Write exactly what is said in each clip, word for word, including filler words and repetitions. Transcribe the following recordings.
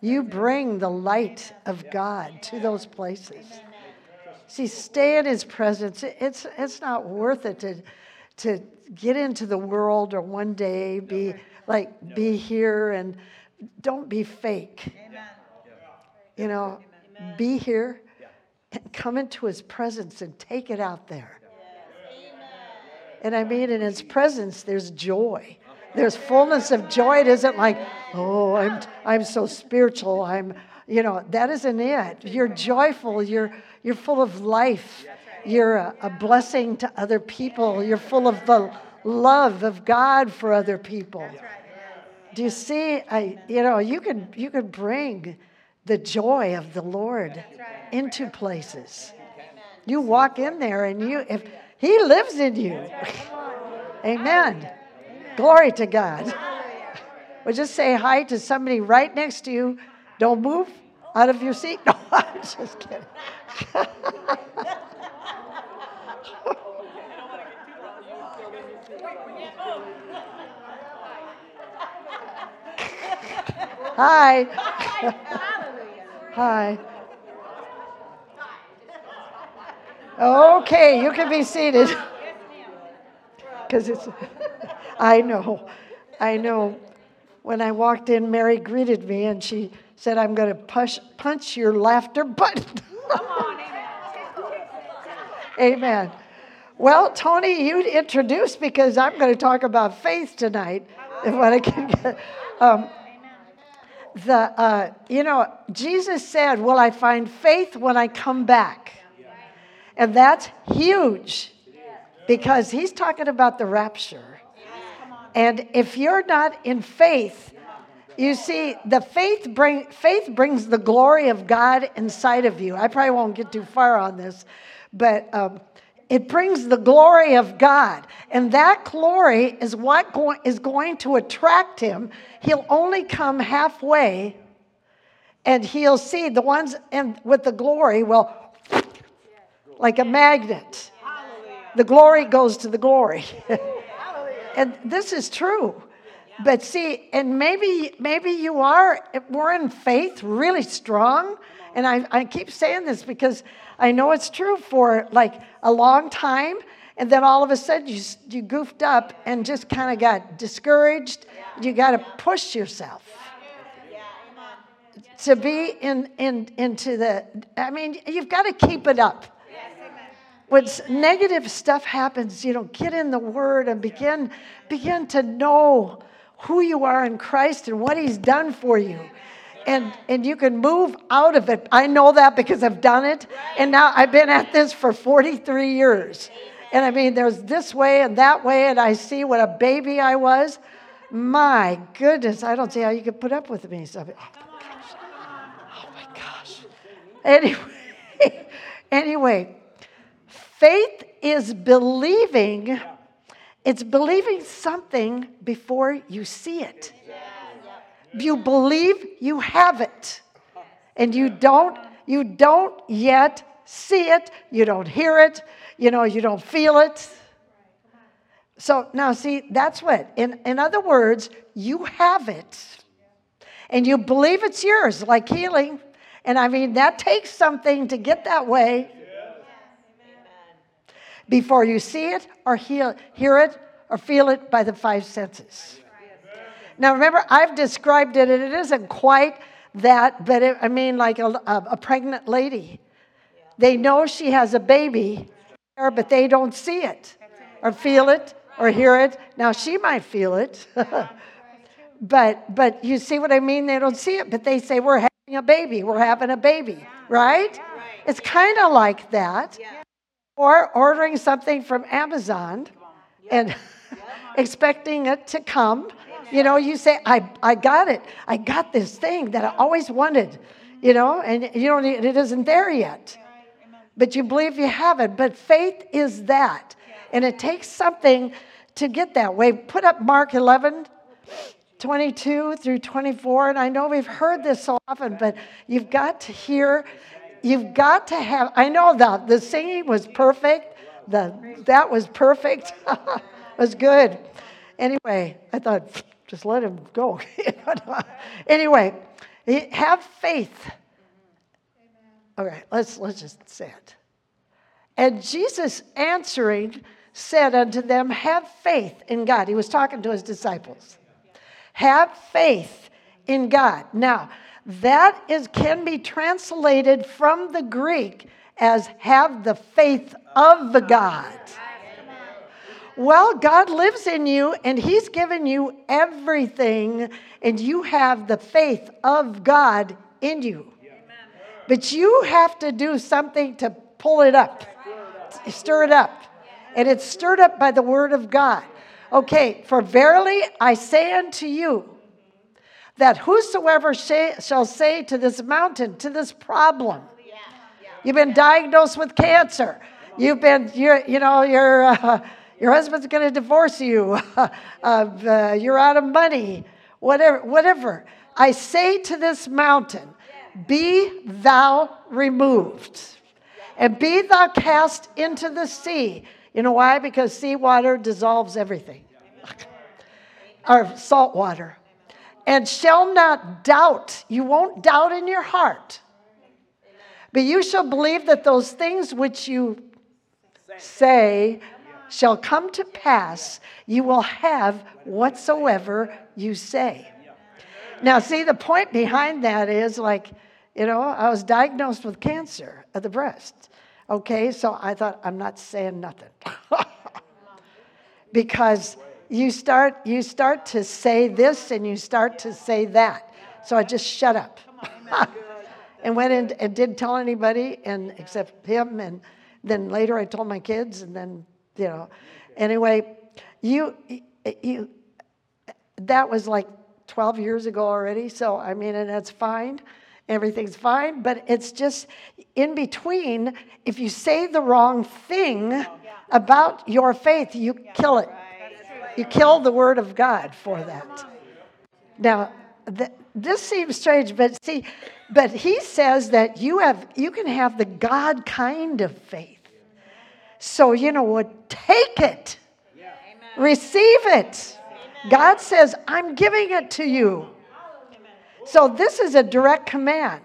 You bring the light of God to those places. See, stay in his presence. It's it's not worth it to to get into the world or one day be like be here, and don't be fake. You know, be here and come into his presence and take it out there. And I mean, in his presence, there's joy. There's fullness of joy. It isn't like, oh, I'm I'm so spiritual. I'm, you know, that isn't it. You're joyful. You're you're full of life. You're a, a blessing to other people. You're full of the love of God for other people. Do you see? I, you know, you can you can bring the joy of the Lord into places. You walk in there, and you if he lives in you. Amen. Glory to God. Well, just say hi to somebody right next to you. Don't move out of your seat. No, I'm just kidding. Hi. Hi. Okay, you can be seated. Because it's... I know, I know. When I walked in, Mary greeted me, and she said, "I'm going to push, punch your laughter button." Come on, amen. Amen. Well, Tony, you introduce, because I'm going to talk about faith tonight. If what I can get, um, the uh, you know, Jesus said, "Will I find faith when I come back?" And that's huge, because he's talking about the rapture. And if you're not in faith, you see, the faith bring faith brings the glory of God inside of you. I probably won't get too far on this, but um, it brings the glory of God, and that glory is what go- is going to attract him. He'll only come halfway, and he'll see the ones and with the glory will, like a magnet. The glory goes to the glory. And this is true, but see, and maybe maybe you are, we're in faith really strong, and I, I keep saying this because I know it's true for like a long time, and then all of a sudden you, you goofed up and just kind of got discouraged. You got to push yourself to be in, in into the, I mean, you've got to keep it up. When negative stuff happens, you know, get in the Word and begin begin to know who you are in Christ and what he's done for you. And and you can move out of it. I know that because I've done it. And now I've been at this for forty-three years. And I mean, there's this way and that way, and I see what a baby I was. My goodness, I don't see how you could put up with me. So, oh, my gosh. Oh, my gosh. Anyway, anyway. Faith is believing. It's believing something before you see it. You believe you have it, and you don't. You don't yet see it. You don't hear it. You know. You don't feel it. So now, see, that's what. In in other words, you have it, and you believe it's yours, like healing. And I mean, that takes something to get that way. Before you see it or hear it or feel it by the five senses. Now, remember, I've described it, and it isn't quite that, but it, I mean, like a, a pregnant lady. They know she has a baby, but they don't see it or feel it or hear it. Now, she might feel it, but but you see what I mean? They don't see it, but they say, we're having a baby, we're having a baby, right? It's kind of like that. Or ordering something from Amazon and expecting it to come. You know, you say, I, I got it. I got this thing that I always wanted, you know, and you don't, it isn't there yet. But you believe you have it. But faith is that. And it takes something to get that way. Put up Mark eleven, twenty-two through twenty-four. And I know we've heard this so often, but you've got to hear. You've got to have, I know the, the singing was perfect. The, that was perfect. It was good. Anyway, I thought, just let him go. Anyway, Have faith. All right, let's, let's just say it. And Jesus answering said unto them, have faith in God. He was talking to his disciples. Have faith in God. Now, that is can be translated from the Greek as have the faith of the God. Well, God lives in you, and he's given you everything, and you have the faith of God in you. Amen. But you have to do something to pull it up, stir it up. And it's stirred up by the word of God. Okay, for verily I say unto you, that whosoever shall say to this mountain, to this problem, you've been diagnosed with cancer, you've been, you're, you know, you're... Uh, your husband's going to divorce you. uh, uh, you're out of money. Whatever, whatever. I say to this mountain, be thou removed. And be thou cast into the sea. You know why? Because seawater dissolves everything. Or salt water. And shall not doubt. You won't doubt in your heart. But you shall believe that those things which you say shall come to pass, you will have whatsoever you say. Now, see, the point behind that is, like, you know, I was diagnosed with cancer of the breast. Okay, so I thought, I'm not saying nothing. Because you start, you start to say this and you start to say that. So I just shut up. And went in and didn't tell anybody and except him. And then later I told my kids, and then you know, anyway, you, you, that was like twelve years ago already. So, I mean, and that's fine. Everything's fine. But it's just in between, if you say the wrong thing about your faith, you kill it. You kill the word of God for that. Now, th- this seems strange, but see, but he says that you have, you can have the God kind of faith. So, you know what? Take it. Yeah. Receive it. Amen. God says, I'm giving it to you. Amen. So this is a direct command.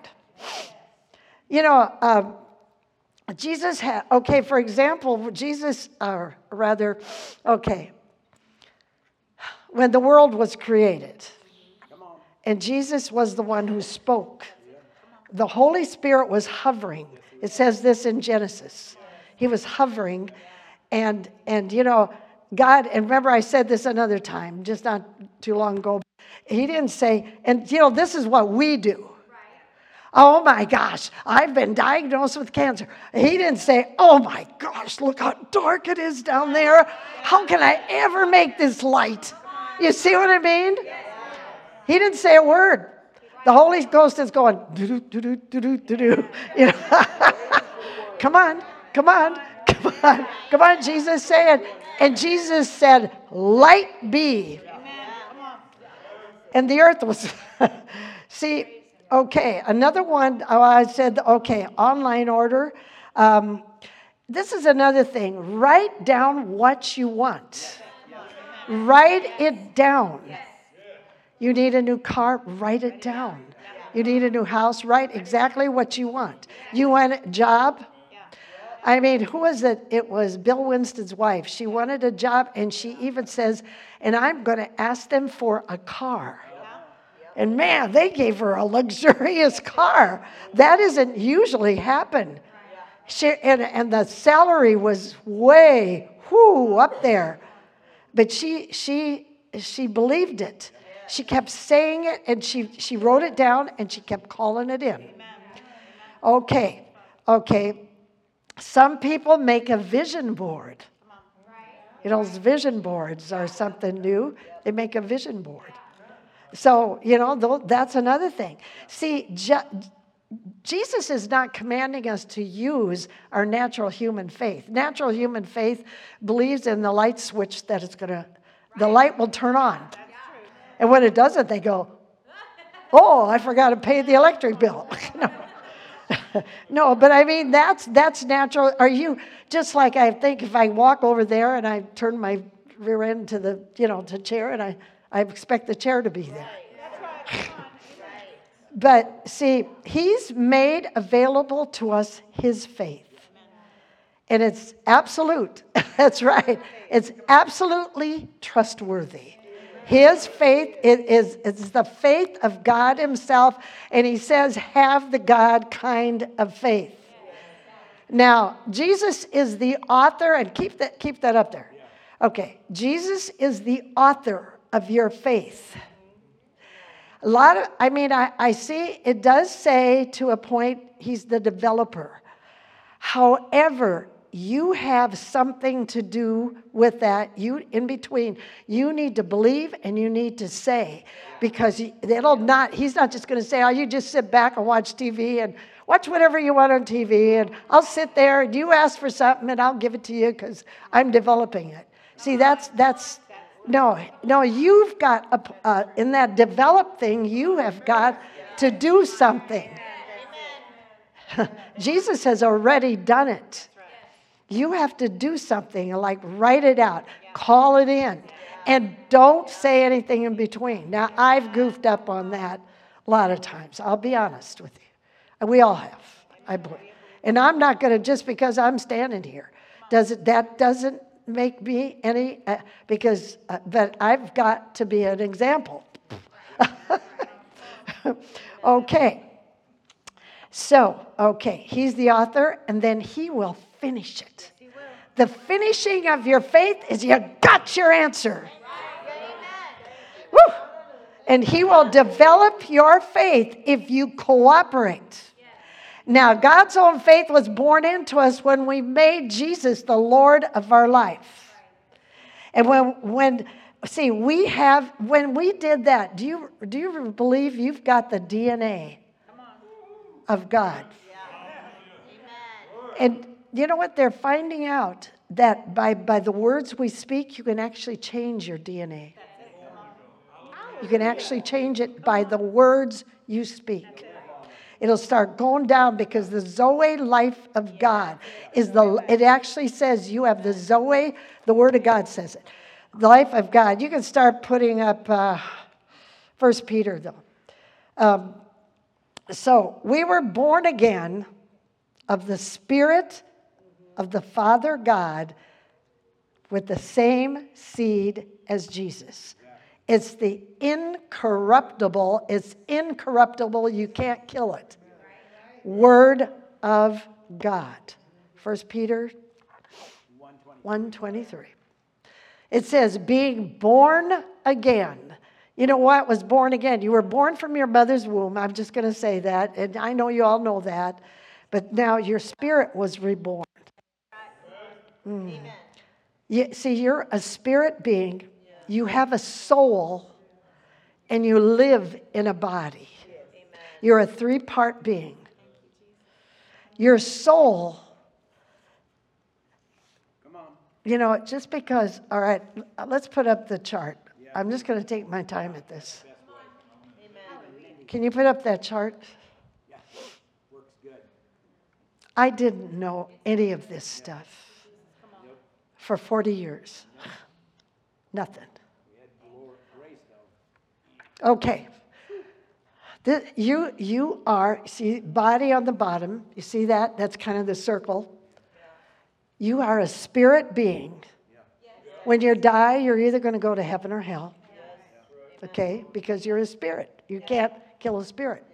You know, uh, Jesus had, okay, for example, Jesus, or rather, okay, when the world was created, and Jesus was the one who spoke, the Holy Spirit was hovering. It says this in Genesis. He was hovering, and, and you know, God, and remember I said this another time, just not too long ago. He didn't say, and you know, this is what we do. Oh my gosh, I've been diagnosed with cancer. He didn't say, oh my gosh, look how dark it is down there. How can I ever make this light? You see what I mean? He didn't say a word. The Holy Ghost is going, do do do do do do do. You know, come on. Come on, come on, come on, Jesus said. And Jesus said, light be. And the earth was, see, okay, another one, oh, I said, okay, online order. Um, this is another thing. Write down what you want. Write it down. You need a new car, write it down. You need a new house, write exactly what you want. You want a job? I mean, who was it? It was Bill Winston's wife. She wanted a job, and she even says, and I'm going to ask them for a car. And man, they gave her a luxurious car. That doesn't usually happen. She, and, and the salary was way, whoo, up there. But she she she believed it. She kept saying it, and she, she wrote it down, and she kept calling it in. Okay, okay. Some people make a vision board. You know, vision boards are something new. They make a vision board. So, you know, that's another thing. See, Je- Jesus is not commanding us to use our natural human faith. Natural human faith believes in the light switch that it's going to, the light will turn on. And when it doesn't, they go, oh, I forgot to pay the electric bill. No. No, but I mean, that's that's natural. Are you, just like I think if I walk over there and I turn my rear end to the, you know, to chair, and I, I expect the chair to be there. Right. That's right. But see, he's made available to us his faith. And it's absolute. That's right. It's absolutely trustworthy. His faith it is it's the faith of God himself. And he says, have the God kind of faith. Now, Jesus is the author, and keep that, keep that up there. Okay, Jesus is the author of your faith. A lot of, I mean, I, I see it does say to a point he's the developer. However, you have something to do with that. You, in between, you need to believe and you need to say, because it'll not, he's not just going to say, oh, you just sit back and watch T V and watch whatever you want on T V, and I'll sit there and you ask for something and I'll give it to you because I'm developing it. See, that's, that's, no, no, you've got, a, uh, in that develop thing, you have got to do something. Jesus has already done it. You have to do something, like write it out, call it in, and don't say anything in between. Now, I've goofed up on that a lot of times. I'll be honest with you. We all have, I believe. And I'm not going to, just because I'm standing here, does it, that doesn't make me any, uh, because, uh, but I've got to be an example. Okay. So, okay, he's the author, and then he will finish it. Yes, the finishing of your faith is you got your answer. Right. Woo! And he will develop your faith if you cooperate. Yes. Now, God's own faith was born into us when we made Jesus the Lord of our life. And when, when see, we have, when we did that, do you, do you believe you've got the D N A of God? Yeah. And you know what? They're finding out that by, by the words we speak, you can actually change your D N A. You can actually change it by the words you speak. It'll start going down, because the Zoe life of God is the, it actually says you have the Zoe, the Word of God says it. The life of God. You can start putting up uh, First Peter, though. Um, So we were born again of the Spirit of the Father God with the same seed as Jesus. It's the incorruptible, it's incorruptible, you can't kill it. Word of God. First Peter one twenty-three. It says, being born again. You know what? Was born again. You were born from your mother's womb. I'm just going to say that. And I know you all know that. But now your spirit was reborn. Mm. Amen. You, see, you're a spirit being. Yeah. You have a soul. And you live in a body. Yeah. You're a three-part being. Your soul. Come on. You know, just because. All right, let's put up the chart. I'm just going to take my time at this. Amen. Can you put up that chart? Yes. Works good. I didn't know any of this stuff for forty years. No. Nothing. Okay. This, you, you are, see, body on the bottom. You see that? That's kind of the circle. You are a spirit being. When you die, you're either going to go to heaven or hell. Okay? Because you're a spirit. You can't kill a spirit.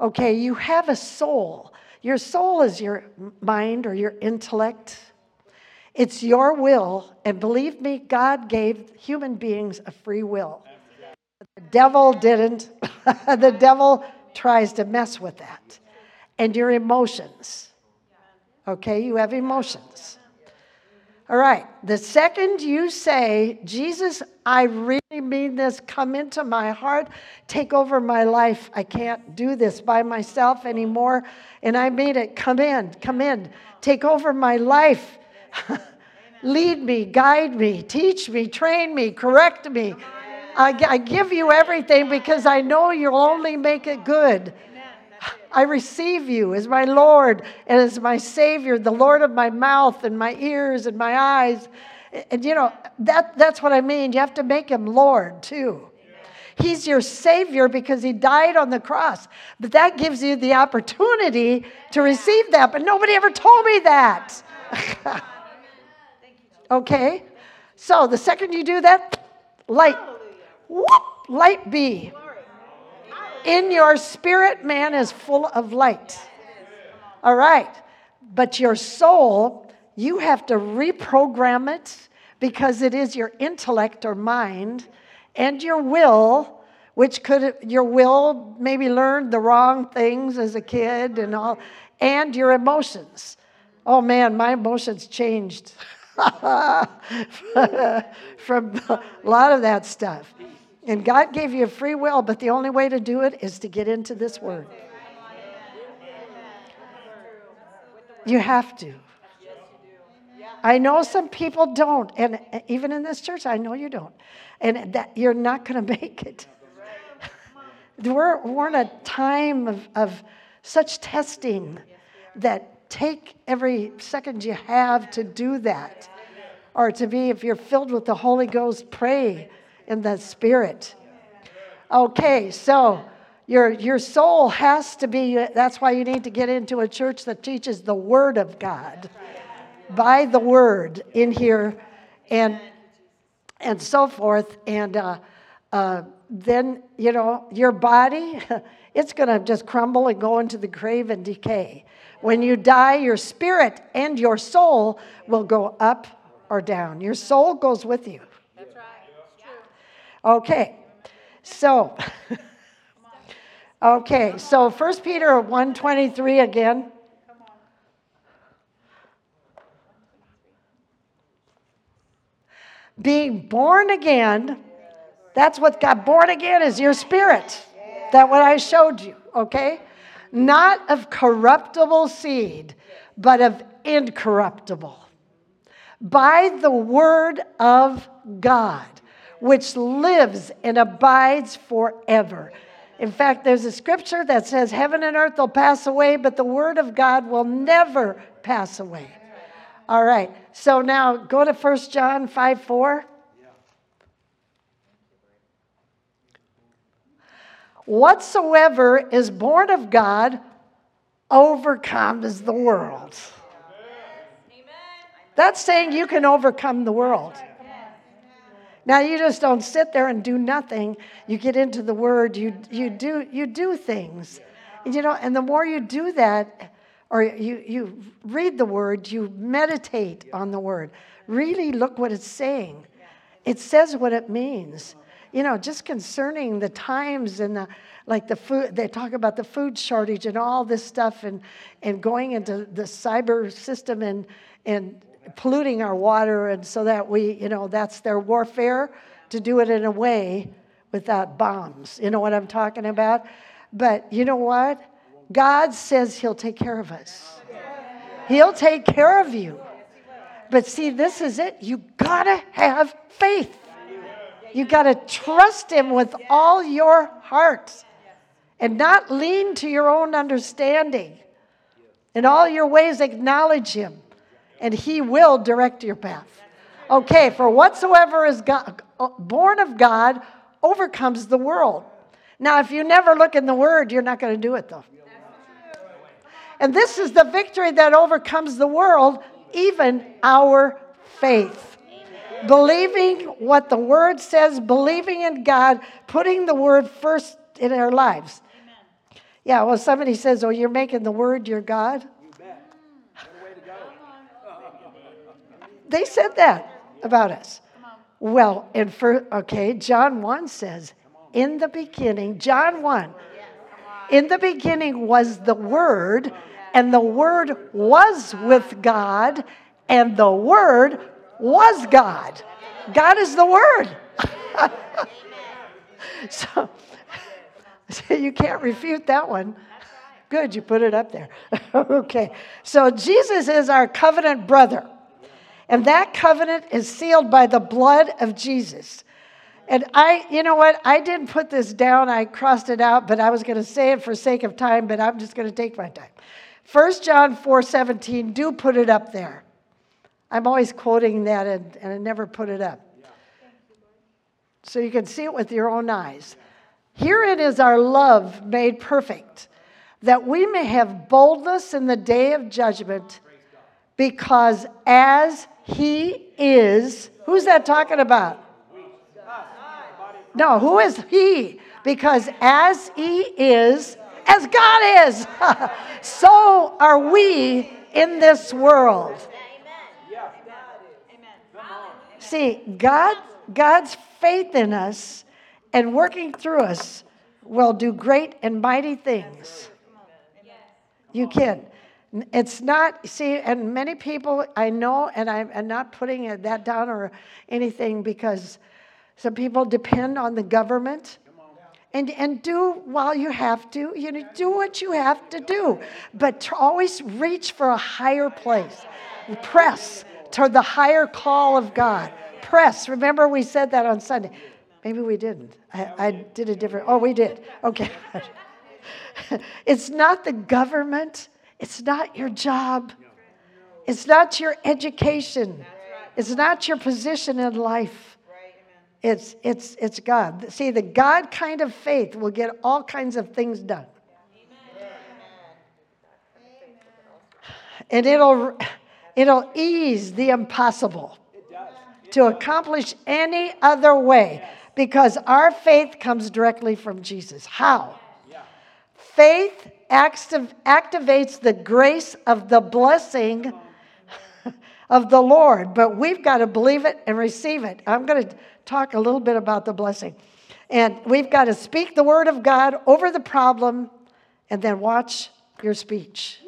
Okay, you have a soul. Your soul is your mind or your intellect. It's your will. And believe me, God gave human beings a free will. The devil didn't. The devil tries to mess with that. And your emotions. Okay? You have emotions. All right, the second you say, Jesus, I really mean this, come into my heart, take over my life. I can't do this by myself anymore, and I mean it. Come in, come in, take over my life. Lead me, guide me, teach me, train me, correct me. I, I give you everything because I know you'll only make it good. I receive you as my Lord and as my Savior, the Lord of my mouth and my ears and my eyes. And, and you know, that that's what I mean. You have to make him Lord, too. He's your Savior because he died on the cross. But that gives you the opportunity to receive that. But nobody ever told me that. Okay? So the second you do that, light. Whoop, light be. In your spirit, man is full of light. All right. But your soul, you have to reprogram it because it is your intellect or mind and your will, which could, your will maybe learned the wrong things as a kid and all, and your emotions. Oh man, my emotions changed from a lot of that stuff. And God gave you free will, but the only way to do it is to get into this word. You have to. I know some people don't, and even in this church, I know you don't, and that you're not going to make it. We're, we're in a time of, of such testing that take every second you have to do that, or to be, if you're filled with the Holy Ghost, pray in the Spirit. Okay, so your your soul has to be, that's why you need to get into a church that teaches the Word of God. By the word in here, and and so forth, and uh, uh, then you know your body, it's going to just crumble and go into the grave and decay. When you die, your spirit and your soul will go up or down. Your soul goes with you. That's right. Okay, so okay, so First Peter one twenty three again. Being born again, that's what got born again is your spirit. That what I showed you, okay? Not of corruptible seed, but of incorruptible. By the word of God, which lives and abides forever. In fact, there's a scripture that says, heaven and earth will pass away, but the word of God will never pass away. All right, so now go to First John five four. Yeah. Whatsoever is born of God overcomes the world. Amen. That's saying you can overcome the world. Amen. Now you just don't sit there and do nothing. You get into the Word. You you do you do things, you know. And the more you do that, or you, you read the Word, you meditate on the Word. Really look what it's saying. It says what it means. You know, just concerning the times and the, like the food, they talk about the food shortage and all this stuff and, and going into the cyber system and, and polluting our water. And so that we, you know, that's their warfare to do it in a way without bombs. You know what I'm talking about? But you know what? God says he'll take care of us. He'll take care of you. But see, this is it. You gotta have faith. You gotta trust him with all your heart and not lean to your own understanding. In all your ways, acknowledge him, and he will direct your path. Okay, for whatsoever is God, born of God overcomes the world. Now, if you never look in the Word, you're not going to do it, though. And this is the victory that overcomes the world, even our faith. Amen. Believing what the Word says, believing in God, putting the Word first in our lives. Amen. Yeah, well, somebody says, oh, you're making the Word your God? You bet. What a way to go. They said that about us. Well, in first, okay, John one says, in the beginning, John one, in the beginning was the Word, and the Word was with God, and the Word was God. God is the Word. so, so you can't refute that one. Good, you put it up there. Okay, so Jesus is our covenant brother, and that covenant is sealed by the blood of Jesus. And I, you know what, I didn't put this down, I crossed it out, but I was going to say it for sake of time, but I'm just going to take my time. First John four seventeen, do put it up there. I'm always quoting that, and, and I never put it up. So you can see it with your own eyes. Herein is our love made perfect, that we may have boldness in the day of judgment, because as he is, who's that talking about? No, who is he? Because as he is, as God is, so are we in this world. See, God, God's faith in us and working through us will do great and mighty things. You can. It's not, see, and many people I know, and I'm, I'm not putting that down or anything, because some people depend on the government. And and do while you have to, you know, do what you have to do, but to always reach for a higher place. Press toward the higher call of God. Press. Remember we said that on Sunday. Maybe we didn't. I, I did a different, oh, we did. Okay. It's not the government. It's not your job. It's not your education. It's not your position in life. It's it's it's God. See, the God kind of faith will get all kinds of things done. Amen. And it'll it'll ease the impossible to accomplish any other way, because our faith comes directly from Jesus. How? Faith activ- activates the grace of the blessing of the Lord, but we've got to believe it and receive it. I'm going to talk a little bit about the blessing. And we've got to speak the word of God over the problem, and then watch your speech.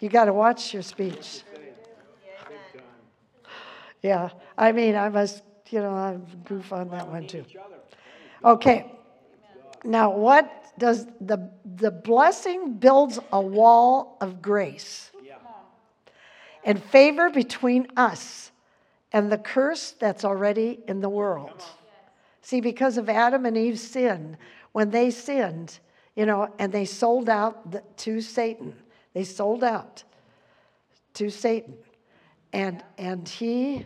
You got to watch your speech. Yeah, I mean, I must, you know, I goof on that one too. Okay, now what does the, the blessing builds a wall of grace and favor between us and the curse that's already in the world. See, because of Adam and Eve's sin, when they sinned, you know, and they sold out the, to Satan. They sold out to Satan. And and he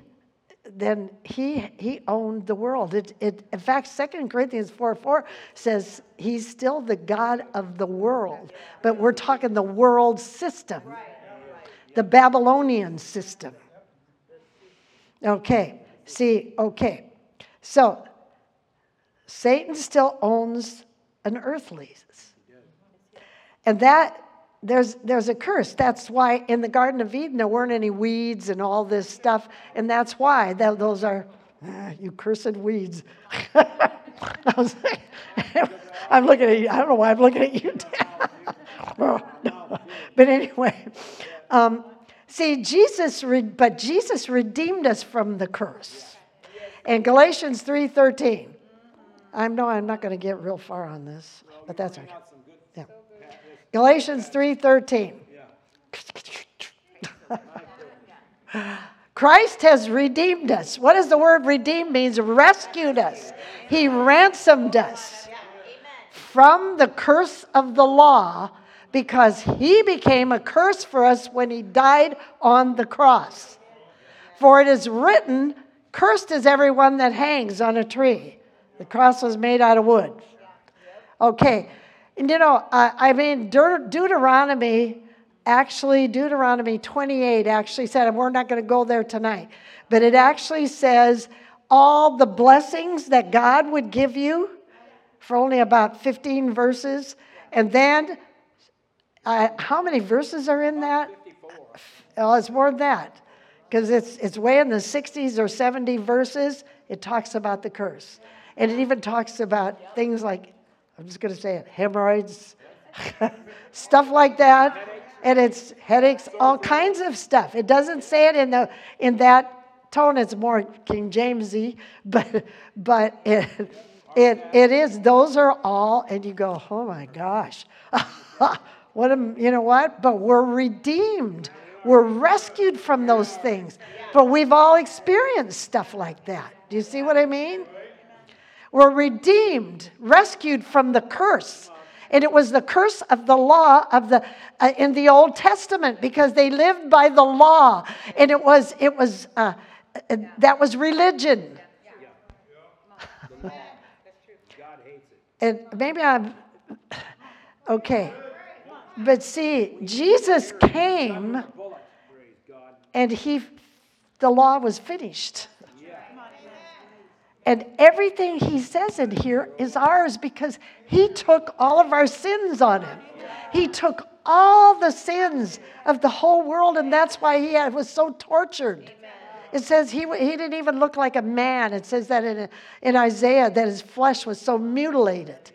then he he owned the world. It it in fact Second Corinthians four four says he's still the God of the world. But we're talking the world system. The Babylonian system. Okay, see, okay. So, Satan still owns an earthly. And that, there's there's a curse. That's why in the Garden of Eden there weren't any weeds and all this stuff. And that's why that, those are, ah, you cursed weeds. I was like, I'm looking at you. I don't know why I'm looking at you, Dad. But anyway, um, see, Jesus, re- but Jesus redeemed us from the curse. And Galatians three thirteen. I know I'm not going to get real far on this, but that's okay. Yeah. Galatians three thirteen. Christ has redeemed us. What does the word redeem means? Rescued us. He ransomed us from the curse of the law, because he became a curse for us when he died on the cross. For it is written, cursed is everyone that hangs on a tree. The cross was made out of wood. Okay. And you know, I, I mean, De- Deuteronomy, actually, Deuteronomy twenty-eight actually said, and we're not going to go there tonight, but it actually says all the blessings that God would give you for only about fifteen verses. And then... Uh, how many verses are in that? Well, it's more than that, because it's it's way in the sixties or seventy verses. It talks about the curse, and it even talks about things like, I'm just going to say it, hemorrhoids, stuff like that, and it's headaches, all kinds of stuff. It doesn't say it in the in that tone. It's more King Jamesy, but but it it it is. Those are all, and you go, oh my gosh. What a, you know what? But we're redeemed. We're rescued from those things. But we've all experienced stuff like that. Do you see what I mean? We're redeemed, rescued from the curse. And it was the curse of the law of the uh, in the Old Testament, because they lived by the law. And it was it was uh, uh, that was religion. And maybe I'm, okay. But see, Jesus came and he, the law was finished. And everything he says in here is ours because he took all of our sins on him. He took all the sins of the whole world, and that's why he had, was so tortured. It says he he didn't even look like a man. It says that in, in Isaiah, that his flesh was so mutilated.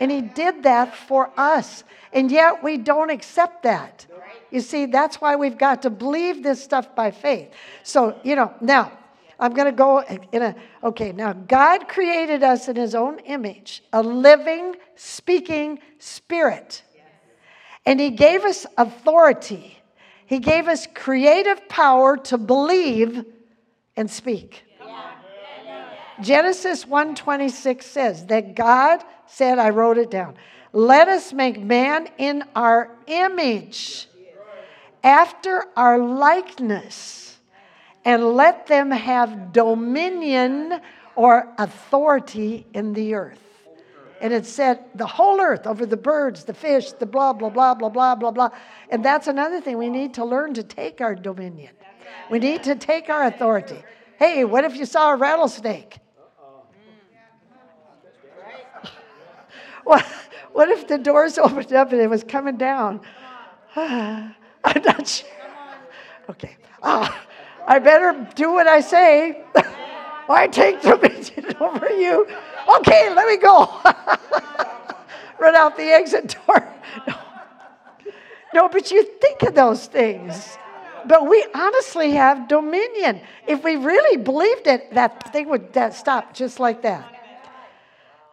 And he did that for us. And yet we don't accept that. You see, that's why we've got to believe this stuff by faith. So, you know, now, I'm going to go in a, okay, now, God created us in his own image, a living, speaking spirit. And he gave us authority. He gave us creative power to believe and speak. Genesis one twenty-six says that God said, I wrote it down, let us make man in our image, after our likeness, and let them have dominion or authority in the earth. And it said the whole earth over the birds, the fish, the blah, blah, blah, blah, blah, blah, blah. And that's another thing we need to learn, to take our dominion. We need to take our authority. Hey, what if you saw a rattlesnake? What, what if the doors opened up and it was coming down? I'm not sure. Okay. Oh, I better do what I say. I take dominion over you. Okay, let me go. Run out the exit door. No. No, but you think of those things. But we honestly have dominion. If we really believed it, that thing would that stop just like that.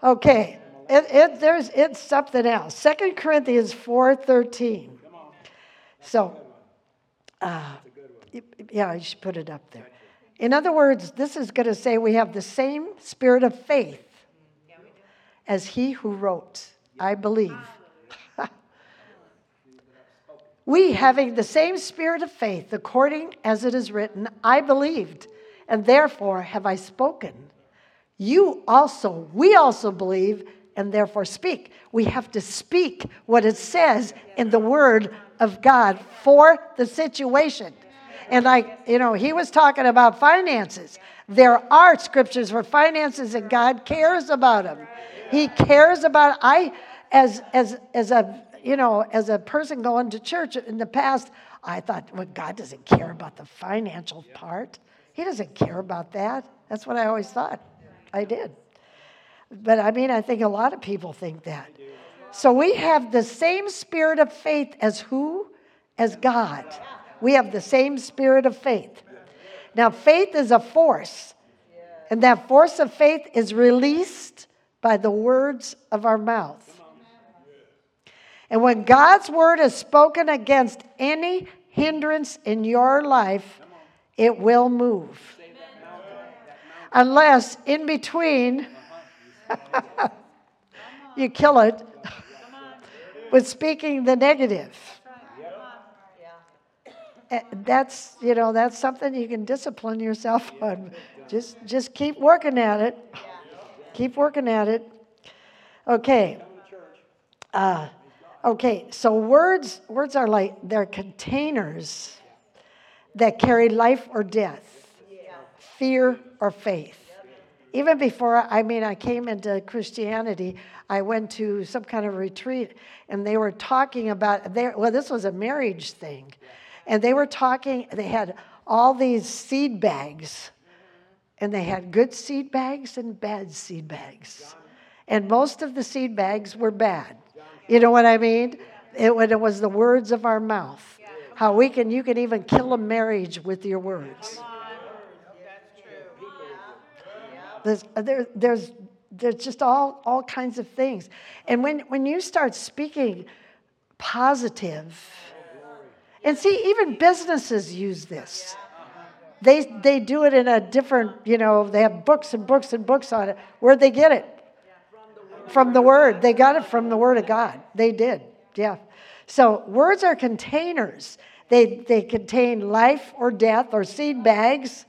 Okay, it, it, there's it's something else. Second Corinthians four thirteen. So, uh, yeah, you should put it up there. In other words, this is going to say we have the same spirit of faith as he who wrote, I believe. We, having the same spirit of faith, according as it is written, I believed, and therefore have I spoken. You also, we also believe, and therefore speak. We have to speak what it says in the word of God for the situation. And like, you know, he was talking about finances. There are scriptures for finances, and God cares about them. He cares about, I, as as as a, you know, as a person going to church in the past, I thought, well, God doesn't care about the financial part. He doesn't care about that. That's what I always thought. I did. But I mean, I think a lot of people think that. So we have the same spirit of faith as who? As God. We have the same spirit of faith. Now, faith is a force. And that force of faith is released by the words of our mouth. And when God's word is spoken against any hindrance in your life, it will move. Unless in between, you kill it with speaking the negative. That's, you know, that's something you can discipline yourself on. Just just keep working at it. Keep working at it. Okay. Uh, okay, so words words are like, they're containers that carry life or death, fear or faith. Even before, I mean, I came into Christianity, I went to some kind of retreat, and they were talking about, they, well, this was a marriage thing. And they were talking, they had all these seed bags. And they had good seed bags and bad seed bags. And most of the seed bags were bad. You know what I mean? It, it was the words of our mouth. How we can, you can even kill a marriage with your words. There's, there, there's, there's just all, all kinds of things. And when, when you start speaking positive... And see, even businesses use this. They they do it in a different, you know, they have books and books and books on it. Where'd they get it? From the Word. They got it from the Word of God. They did, yeah. So words are containers. They they contain life or death or seed bags.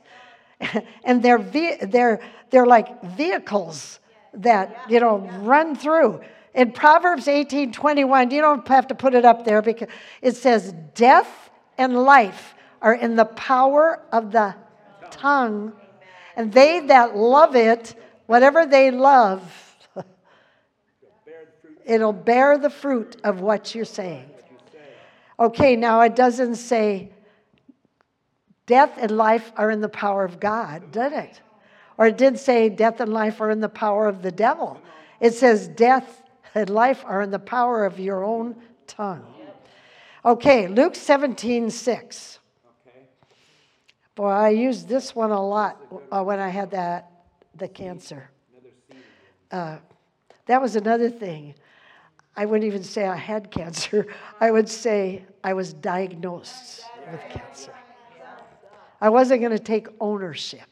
And they're, ve- they're, they're like vehicles that, you know, yeah. run through. In Proverbs eighteen twenty-one, you don't have to put it up there because it says, death and life are in the power of the tongue. And they that love it, whatever they love, it'll bear the fruit of what you're saying. Okay, now it doesn't say death and life are in the power of God, did it? Or it did say death and life are in the power of the devil. It says death and life are in the power of your own tongue. Okay, Luke seventeen six. Boy, I used this one a lot uh, when I had that the cancer. Uh, that was another thing. I wouldn't even say I had cancer. I would say I was diagnosed with cancer. I wasn't going to take ownership.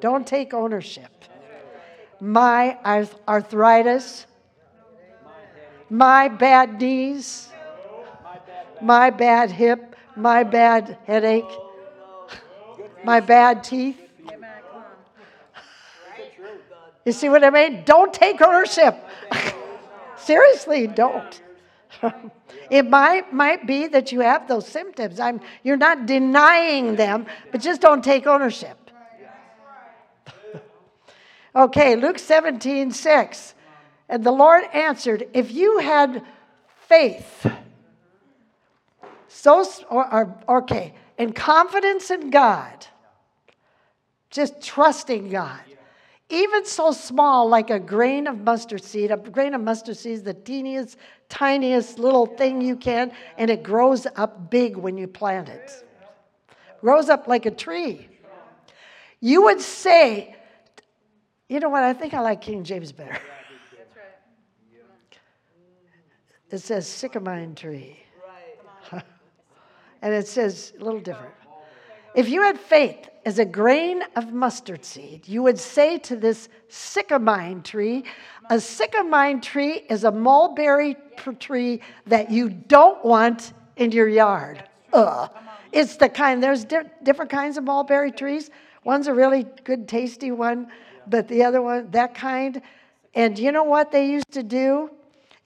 Don't take ownership. My arthritis, my bad knees, my bad hip, my bad headache, my bad teeth. You see what I mean? Don't take ownership. Seriously, don't. It might might be that you have those symptoms. I'm, you're not denying them, but just don't take ownership. Okay, Luke seventeen six. And the Lord answered, if you had faith, so or, or, okay, and confidence in God, just trusting God, even so small like a grain of mustard seed. A grain of mustard seed is the teeniest, tiniest little thing you can, and it grows up big when you plant it. Grows up like a tree. You would say, you know what, I think I like King James better. It says sycamine tree. And it says a little different. If you had faith as a grain of mustard seed, you would say to this sycamine tree, a sycamine tree is a mulberry tree that you don't want in your yard. Ugh. It's the kind, there's di- different kinds of mulberry trees. One's a really good, tasty one, but the other one, that kind. And you know what they used to do?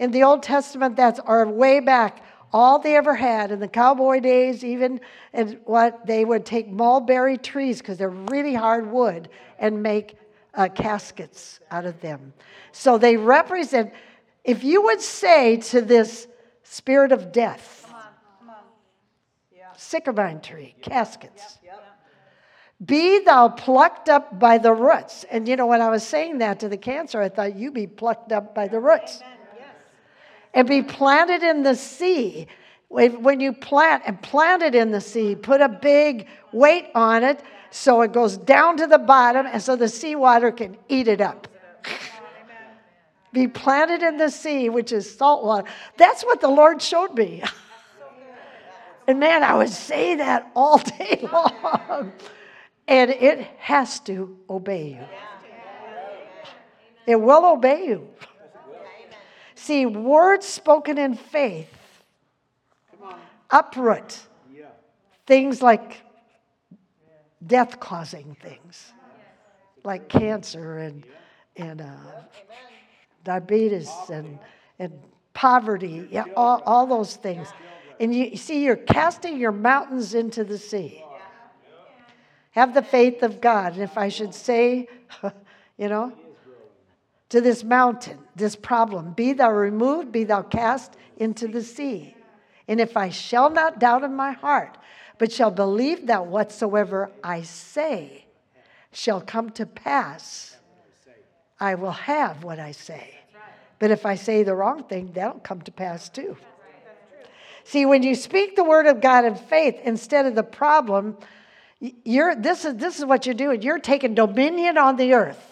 In the Old Testament, that's our way back. All they ever had in the cowboy days, even, and what they would take mulberry trees because they're really hard wood and make uh, caskets out of them. So they represent. If you would say to this spirit of death, come on, come on. Yeah. Sycamine tree, yeah. Caskets, yeah. Yeah. Be thou plucked up by the roots. And you know, when I was saying that to the cancer, I thought you be plucked up by the roots. Amen. And be planted in the sea. When you plant and plant it in the sea, put a big weight on it so it goes down to the bottom and so the seawater can eat it up. Be planted in the sea, which is salt water. That's what the Lord showed me. And man, I would say that all day long. And it has to obey you. It will obey you. See, words spoken in faith uproot yeah. things like death-causing things, like cancer and and uh, diabetes and and poverty, yeah, all, all those things. And you, you see, you're casting your mountains into the sea. Have the faith of God. And if I should say, you know, to this mountain, this problem, be thou removed, be thou cast into the sea. And if I shall not doubt in my heart, but shall believe that whatsoever I say shall come to pass, I will have what I say. But if I say the wrong thing, that'll come to pass too. See, when you speak the word of God in faith instead of the problem, you're this is this is what you're doing. You're taking dominion on the earth.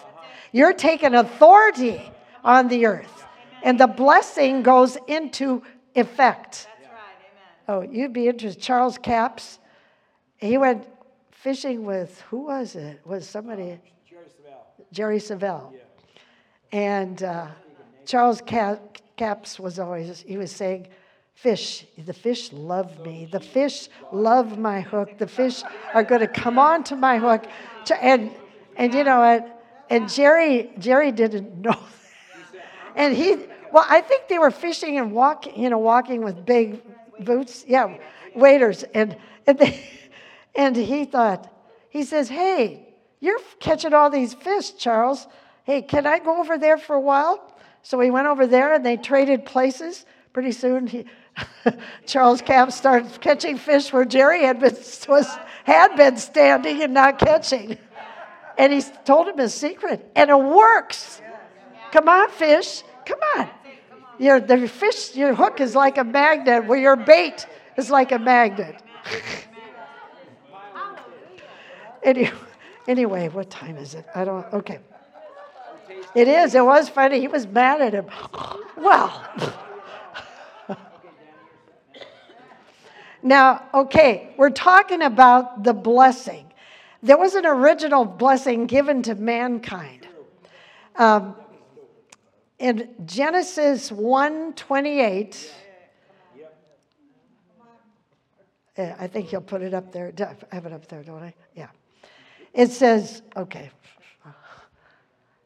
You're taking authority on the earth. And the blessing goes into effect. That's right, amen. Oh, you'd be interested. Charles Capps, he went fishing with, who was it? Was somebody? Jerry Savelle. Jerry Savelle. Yeah. And uh, Charles Capps was always, he was saying, fish, the fish love me. The fish love my hook. The fish are going to come on to my hook. And, and you know what? And Jerry, Jerry didn't know that. And he, well, I think they were fishing and walking, you know, walking with big boots. Yeah, waders. And and, they, and he thought, he says, hey, you're catching all these fish, Charles. Hey, can I go over there for a while? So he went over there, and they traded places. Pretty soon, he, Charles Capps started catching fish where Jerry had been, was, had been standing and not catching. And he told him his secret, and it works. Come on, fish. Come on. Your the fish, your hook is like a magnet, where your bait is like a magnet. anyway, anyway, what time is it? I don't. Okay. It is. It was funny. He was mad at him. Well. Now, okay, we're talking about the blessing. There was an original blessing given to mankind. Um, in Genesis one twenty-eight, I think you'll put it up there. I have it up there, don't I? Yeah. It says, okay.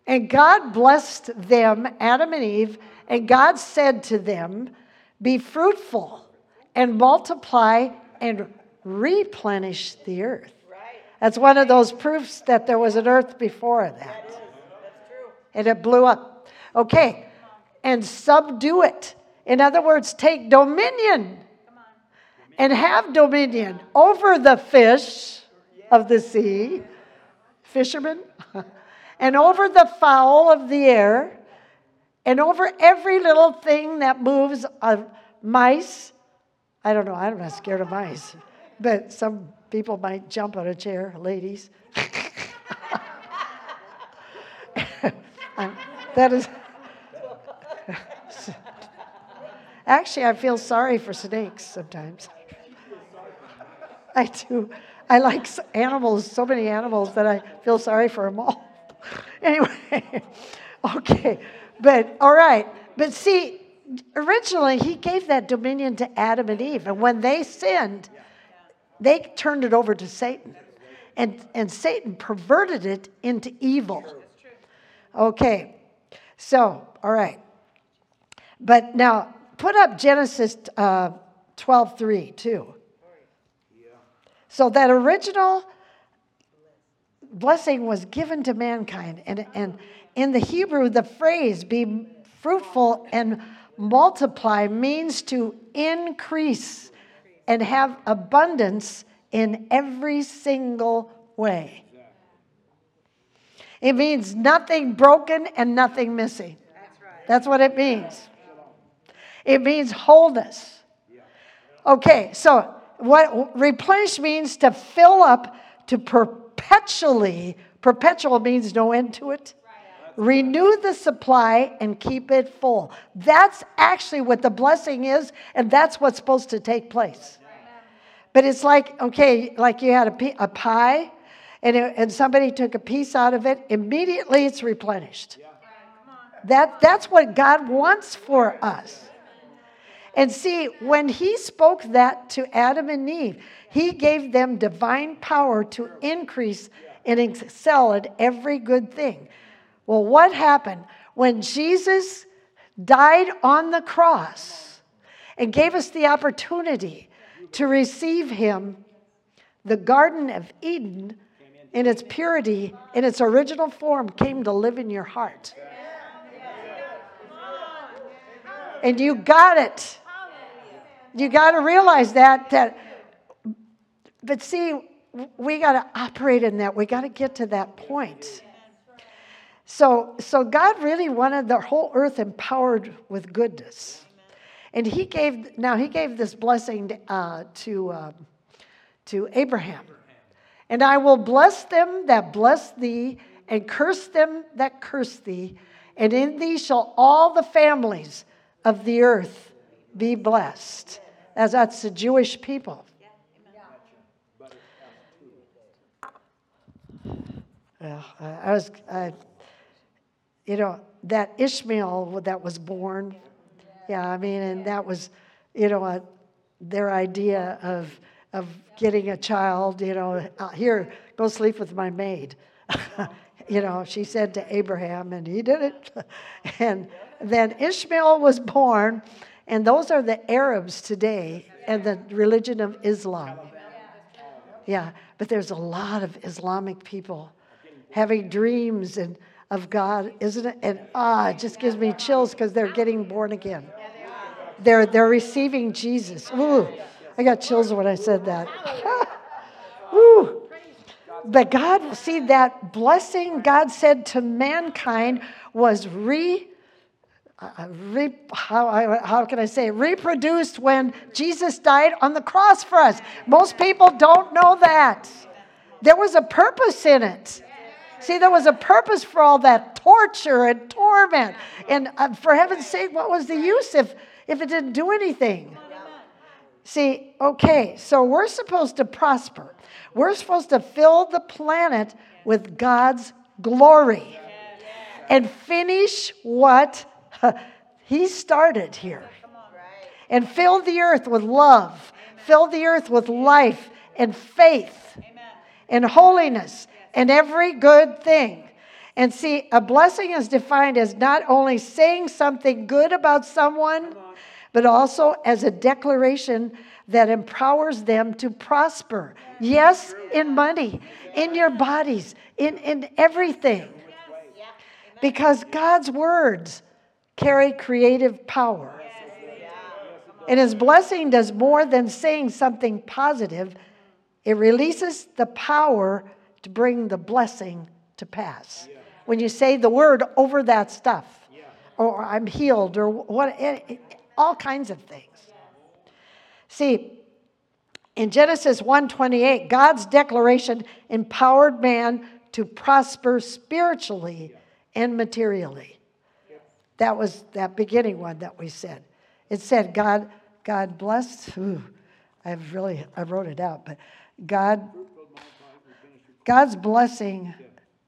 And God blessed them, Adam and Eve, and God said to them, be fruitful and multiply and replenish the earth. That's one of those proofs that there was an earth before that. That is. That's true. And it blew up. Okay. And subdue it. In other words, take dominion. Come on. And have dominion over the fish of the sea, fishermen, and over the fowl of the air, and over every little thing that moves, uh, mice. I don't know. I'm not scared of mice. But some people might jump on a chair, ladies. That is. Actually, I feel sorry for snakes sometimes. I do. I like animals, so many animals, that I feel sorry for them all. Anyway, okay. But, all right. But see, originally, he gave that dominion to Adam and Eve. And when they sinned, they turned it over to Satan. And, and Satan perverted it into evil. Okay. So, all right. But now, put up Genesis uh, twelve three, too. So that original blessing was given to mankind. And, and in the Hebrew, the phrase, be fruitful and multiply, means to increase and have abundance in every single way. It means nothing broken and nothing missing. That's what it means. It means wholeness. Okay, so what replenish means to fill up, to perpetually, perpetual means no end to it. Renew the supply and keep it full. That's actually what the blessing is, and that's what's supposed to take place. But it's like, okay, like you had a, a pie, and, it, and somebody took a piece out of it, immediately it's replenished. That, that's what God wants for us. And see, when he spoke that to Adam and Eve, he gave them divine power to increase and excel at every good thing. Well, what happened when Jesus died on the cross and gave us the opportunity to receive him? The Garden of Eden, in its purity, in its original form, came to live in your heart. And you got it. You got to realize that. that. But see, we got to operate in that. We got to get to that point. So, so God really wanted the whole earth empowered with goodness, and He gave. Now He gave this blessing to uh, to, um, to Abraham, and I will bless them that bless thee, and curse them that curse thee, and in thee shall all the families of the earth be blessed. As that's the Jewish people. Well, I was. I, You know, that Ishmael that was born, yeah, I mean, and that was, you know, uh, their idea of of getting a child, you know, uh, here, go sleep with my maid. you know, she said to Abraham, and he did it. And then Ishmael was born, and those are the Arabs today and the religion of Islam. Yeah, but there's a lot of Islamic people having dreams and of God, isn't it? And ah, it just gives me chills because they're getting born again. They're they're receiving Jesus. Ooh, I got chills when I said that. Ooh. But God, see, that blessing God said to mankind was re, uh, re how, how can I say it? reproduced when Jesus died on the cross for us. Most people don't know that. There was a purpose in it. See, there was a purpose for all that torture and torment. And uh, for heaven's sake, what was the use if, if it didn't do anything? See, okay, so we're supposed to prosper. We're supposed to fill the planet with God's glory and finish what He started here. And fill the earth with love. Fill the earth with life and faith and holiness and every good thing. And see, a blessing is defined as not only saying something good about someone, but also as a declaration that empowers them to prosper. Yes, in money, in your bodies, in, in everything. Because God's words carry creative power. And His blessing does more than saying something positive. It releases the power to bring the blessing to pass. When you say the word over that stuff, or I'm healed, or what, it, it, all kinds of things. See, in Genesis one twenty-eight, God's declaration empowered man to prosper spiritually and materially. That was that beginning one that we said. It said, God, God blessed. Ooh, I've really, I wrote it out, but God, God's blessing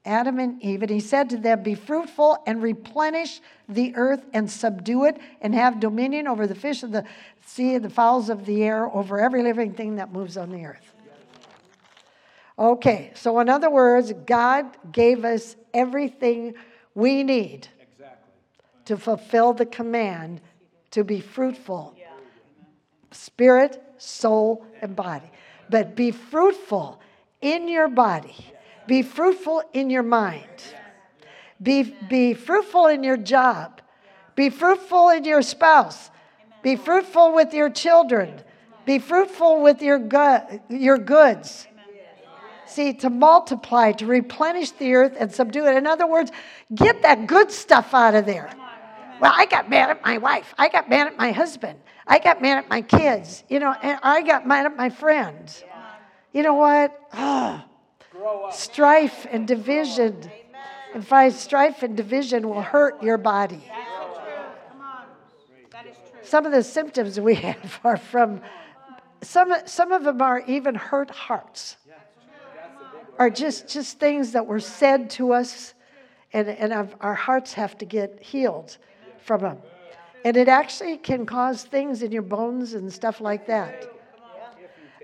Adam and Eve, and He said to them, be fruitful and replenish the earth and subdue it and have dominion over the fish of the sea and the fowls of the air, over every living thing that moves on the earth. Okay, so in other words, God gave us everything we need exactly to fulfill the command to be fruitful, spirit, soul, and body. But be fruitful in your body. Be fruitful in your mind. Be, be fruitful in your job. Be fruitful in your spouse. Be fruitful with your children. Be fruitful with your go- your goods. See, to multiply, to replenish the earth and subdue it. In other words, get that good stuff out of there. Well, I got mad at my wife. I got mad at my husband. I got mad at my kids. You know, and I got mad at my friends. You know what? Oh. Strife and division. Amen. And find strife and division will hurt your body. That's the truth. Come on. That is true. Some of the symptoms we have are from some. Some of them are even hurt hearts. Are just just things that were said to us, and and our, our hearts have to get healed from them. And it actually can cause things in your bones and stuff like that.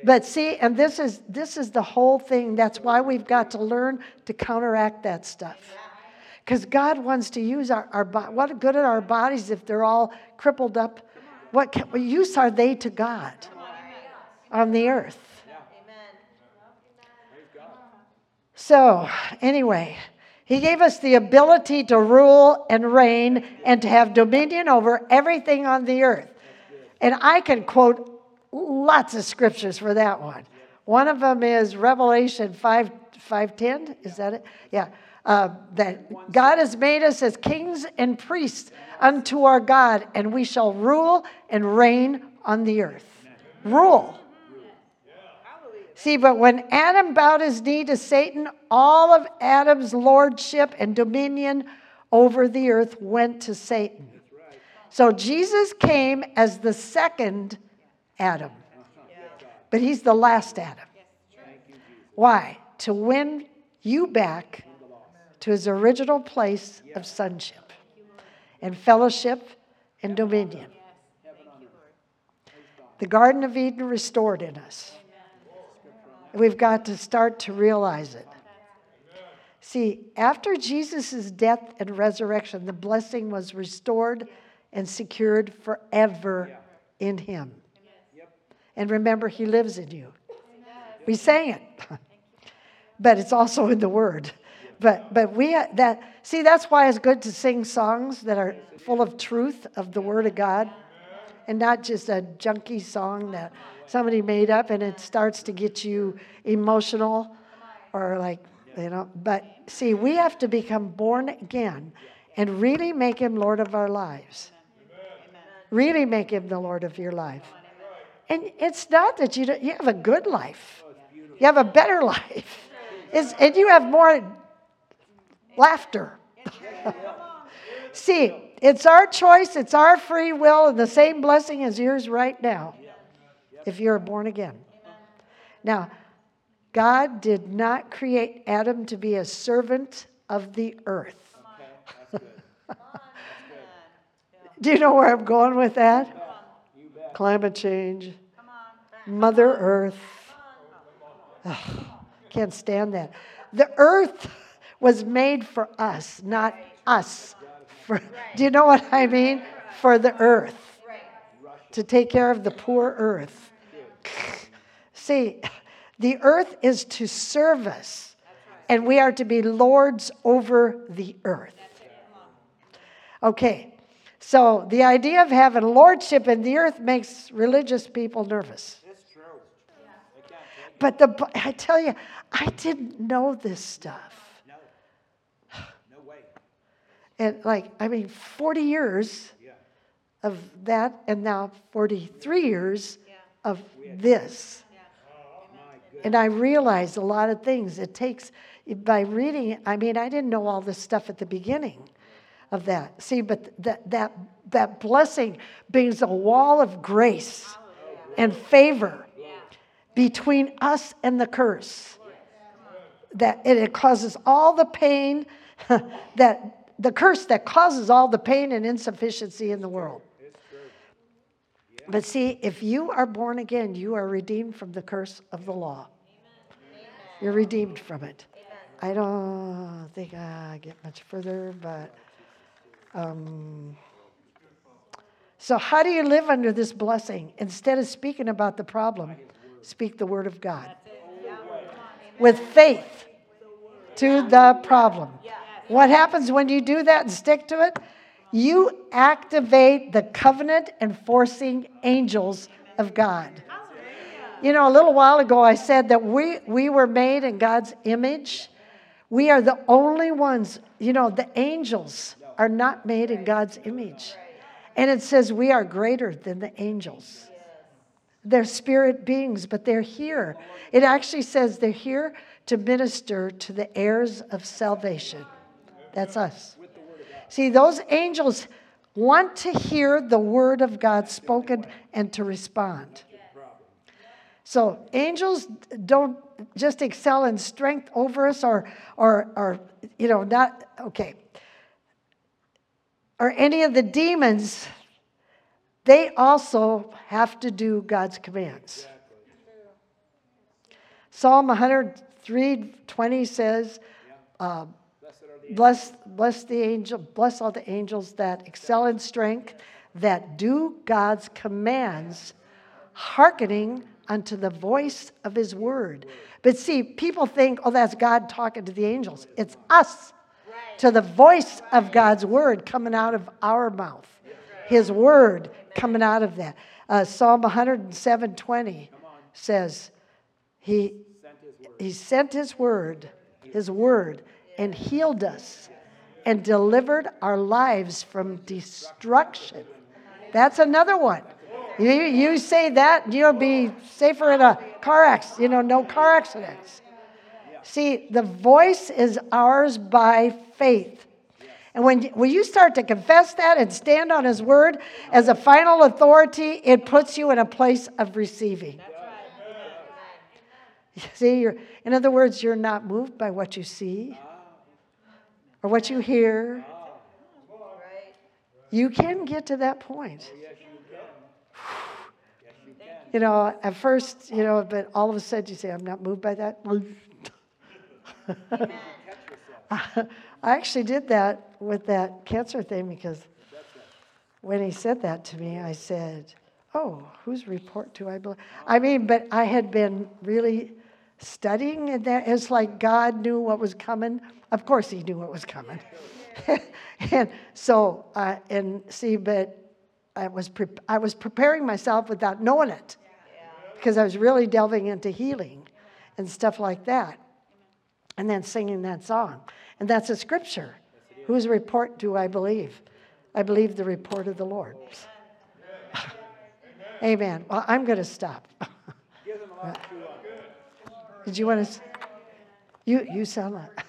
But see, and this is this is the whole thing. That's why we've got to learn to counteract that stuff. Because God wants to use our, our body. What good are our bodies if they're all crippled up? What, can, what use are they to God on the earth? So, anyway, He gave us the ability to rule and reign and to have dominion over everything on the earth. And I can quote lots of scriptures for that one. One of them is Revelation five, five ten. Is that it? Yeah. Uh, that God has made us as kings and priests unto our God, and we shall rule and reign on the earth. Rule. See, but when Adam bowed his knee to Satan, all of Adam's lordship and dominion over the earth went to Satan. So Jesus came as the second Adam. But He's the last Adam. Why? To win you back to His original place of sonship and fellowship and dominion. The Garden of Eden restored in us. We've got to start to realize it. See, after Jesus' death and resurrection, the blessing was restored and secured forever yeah. in him. Yep. And remember, he lives in you. Amen. We sang it. But it's also in the Word. But but we that see, that's why it's good to sing songs that are full of truth of the Word of God, and not just a junky song that somebody made up and it starts to get you emotional or like, you know. But see, we have to become born again and really make him Lord of our lives. Really make him the Lord of your life. And it's not that you don't, you have a good life. You have a better life. It's, and you have more laughter. See, it's our choice. It's our free will. And the same blessing is yours right now if you're born again. Now, God did not create Adam to be a servant of the earth. Do you know where I'm going with that? Climate change. Mother Earth. Ugh, can't stand that. The earth was made for us, not us. For, do you know what I mean? For the earth. To take care of the poor earth. See, the earth is to serve us, and we are to be lords over the earth. Okay, so the idea of having lordship in the earth makes religious people nervous. But the I tell you, I didn't know this stuff. No. No way. And like, I mean, forty years yeah. of that, and now forty-three years yeah. of this. Yeah. Oh, my and I realized a lot of things. It takes, by reading, I mean, I didn't know all this stuff at the beginning of that. See, but that that, that blessing brings a wall of grace oh, yeah. and favor between us and the curse, that it causes all the pain, that the curse that causes all the pain and insufficiency in the world. Yeah. But see, if you are born again, you are redeemed from the curse of the law. Amen. You're redeemed from it. Amen. I don't think I get much further, but um, so how do you live under this blessing? Instead of speaking about the problem, speak the word of God with faith to the problem. What happens when you do that and stick to it? You activate the covenant enforcing angels of God. You know, a little while ago I said that we, we were made in God's image. We are the only ones, you know, the angels are not made in God's image. And it says we are greater than the angels. They're spirit beings, but they're here. It actually says they're here to minister to the heirs of salvation. That's us. See, those angels want to hear the word of God spoken and to respond. So angels don't just excel in strength over us or, or, or you know, not, okay. Or any of the demons. They also have to do God's commands. Psalm one oh three twenty says, uh, bless, bless the angel, bless all the angels that excel in strength, that do God's commands, hearkening unto the voice of his word. But see, people think, oh, that's God talking to the angels. It's us to the voice of God's word coming out of our mouth. His word coming out of that. Uh, Psalm one oh seven twenty says, he, he sent his word, his word, and healed us and delivered our lives from destruction. That's another one. You, you say that, you'll be safer in a car accident, you know, no car accidents. See, the voice is ours by faith. And when, when you start to confess that and stand on his word as a final authority, it puts you in a place of receiving. See, you're, in other words, you're not moved by what you see or what you hear. You can get to that point. You know, at first, you know, but all of a sudden you say, I'm not moved by that. I actually did that with that cancer thing because when he said that to me, I said, oh, whose report do I believe? I mean, but I had been really studying, and that it's like God knew what was coming. Of course he knew what was coming. And so, uh, and see, but I was, pre- I was preparing myself without knowing it because I was really delving into healing and stuff like that. And then singing that song. And that's a scripture. Whose report do I believe? I believe the report of the Lord. Amen. Amen. Well, I'm going to stop. Give them a lot to chew on. Did you want to? You you sound like.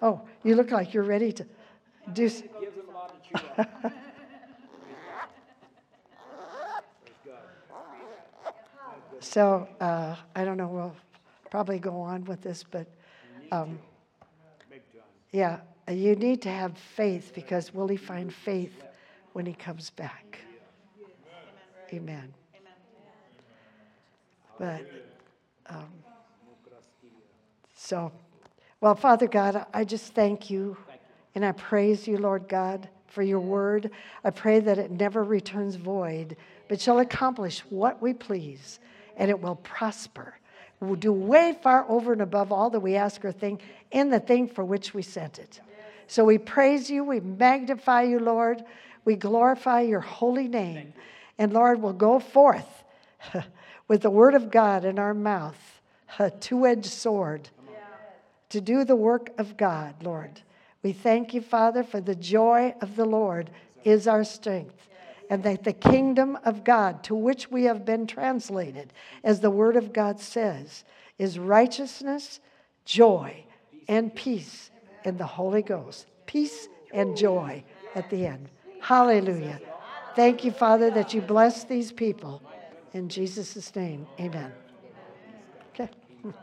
Oh, you look like you're ready to do. Give them a lot to chew on. So uh, I don't know. We'll probably go on with this, but um, yeah, you need to have faith because will he find faith when he comes back? Amen. But, um, so, well, Father God, I just thank you, and I praise you, Lord God, for your word. I pray that it never returns void, but shall accomplish what we please, and it will prosper. We'll do way far over and above all that we ask or think, in the thing for which we sent it. So we praise you, we magnify you, Lord, we glorify your holy name. And Lord, we'll go forth with the word of God in our mouth, a two-edged sword, to do the work of God, Lord. We thank you, Father, for the joy of the Lord is our strength, and that the kingdom of God, to which we have been translated, as the word of God says, is righteousness, joy, and peace in the Holy Ghost. Peace and joy at the end. Hallelujah. Thank you, Father, that you bless these people. In Jesus' name, amen. Okay.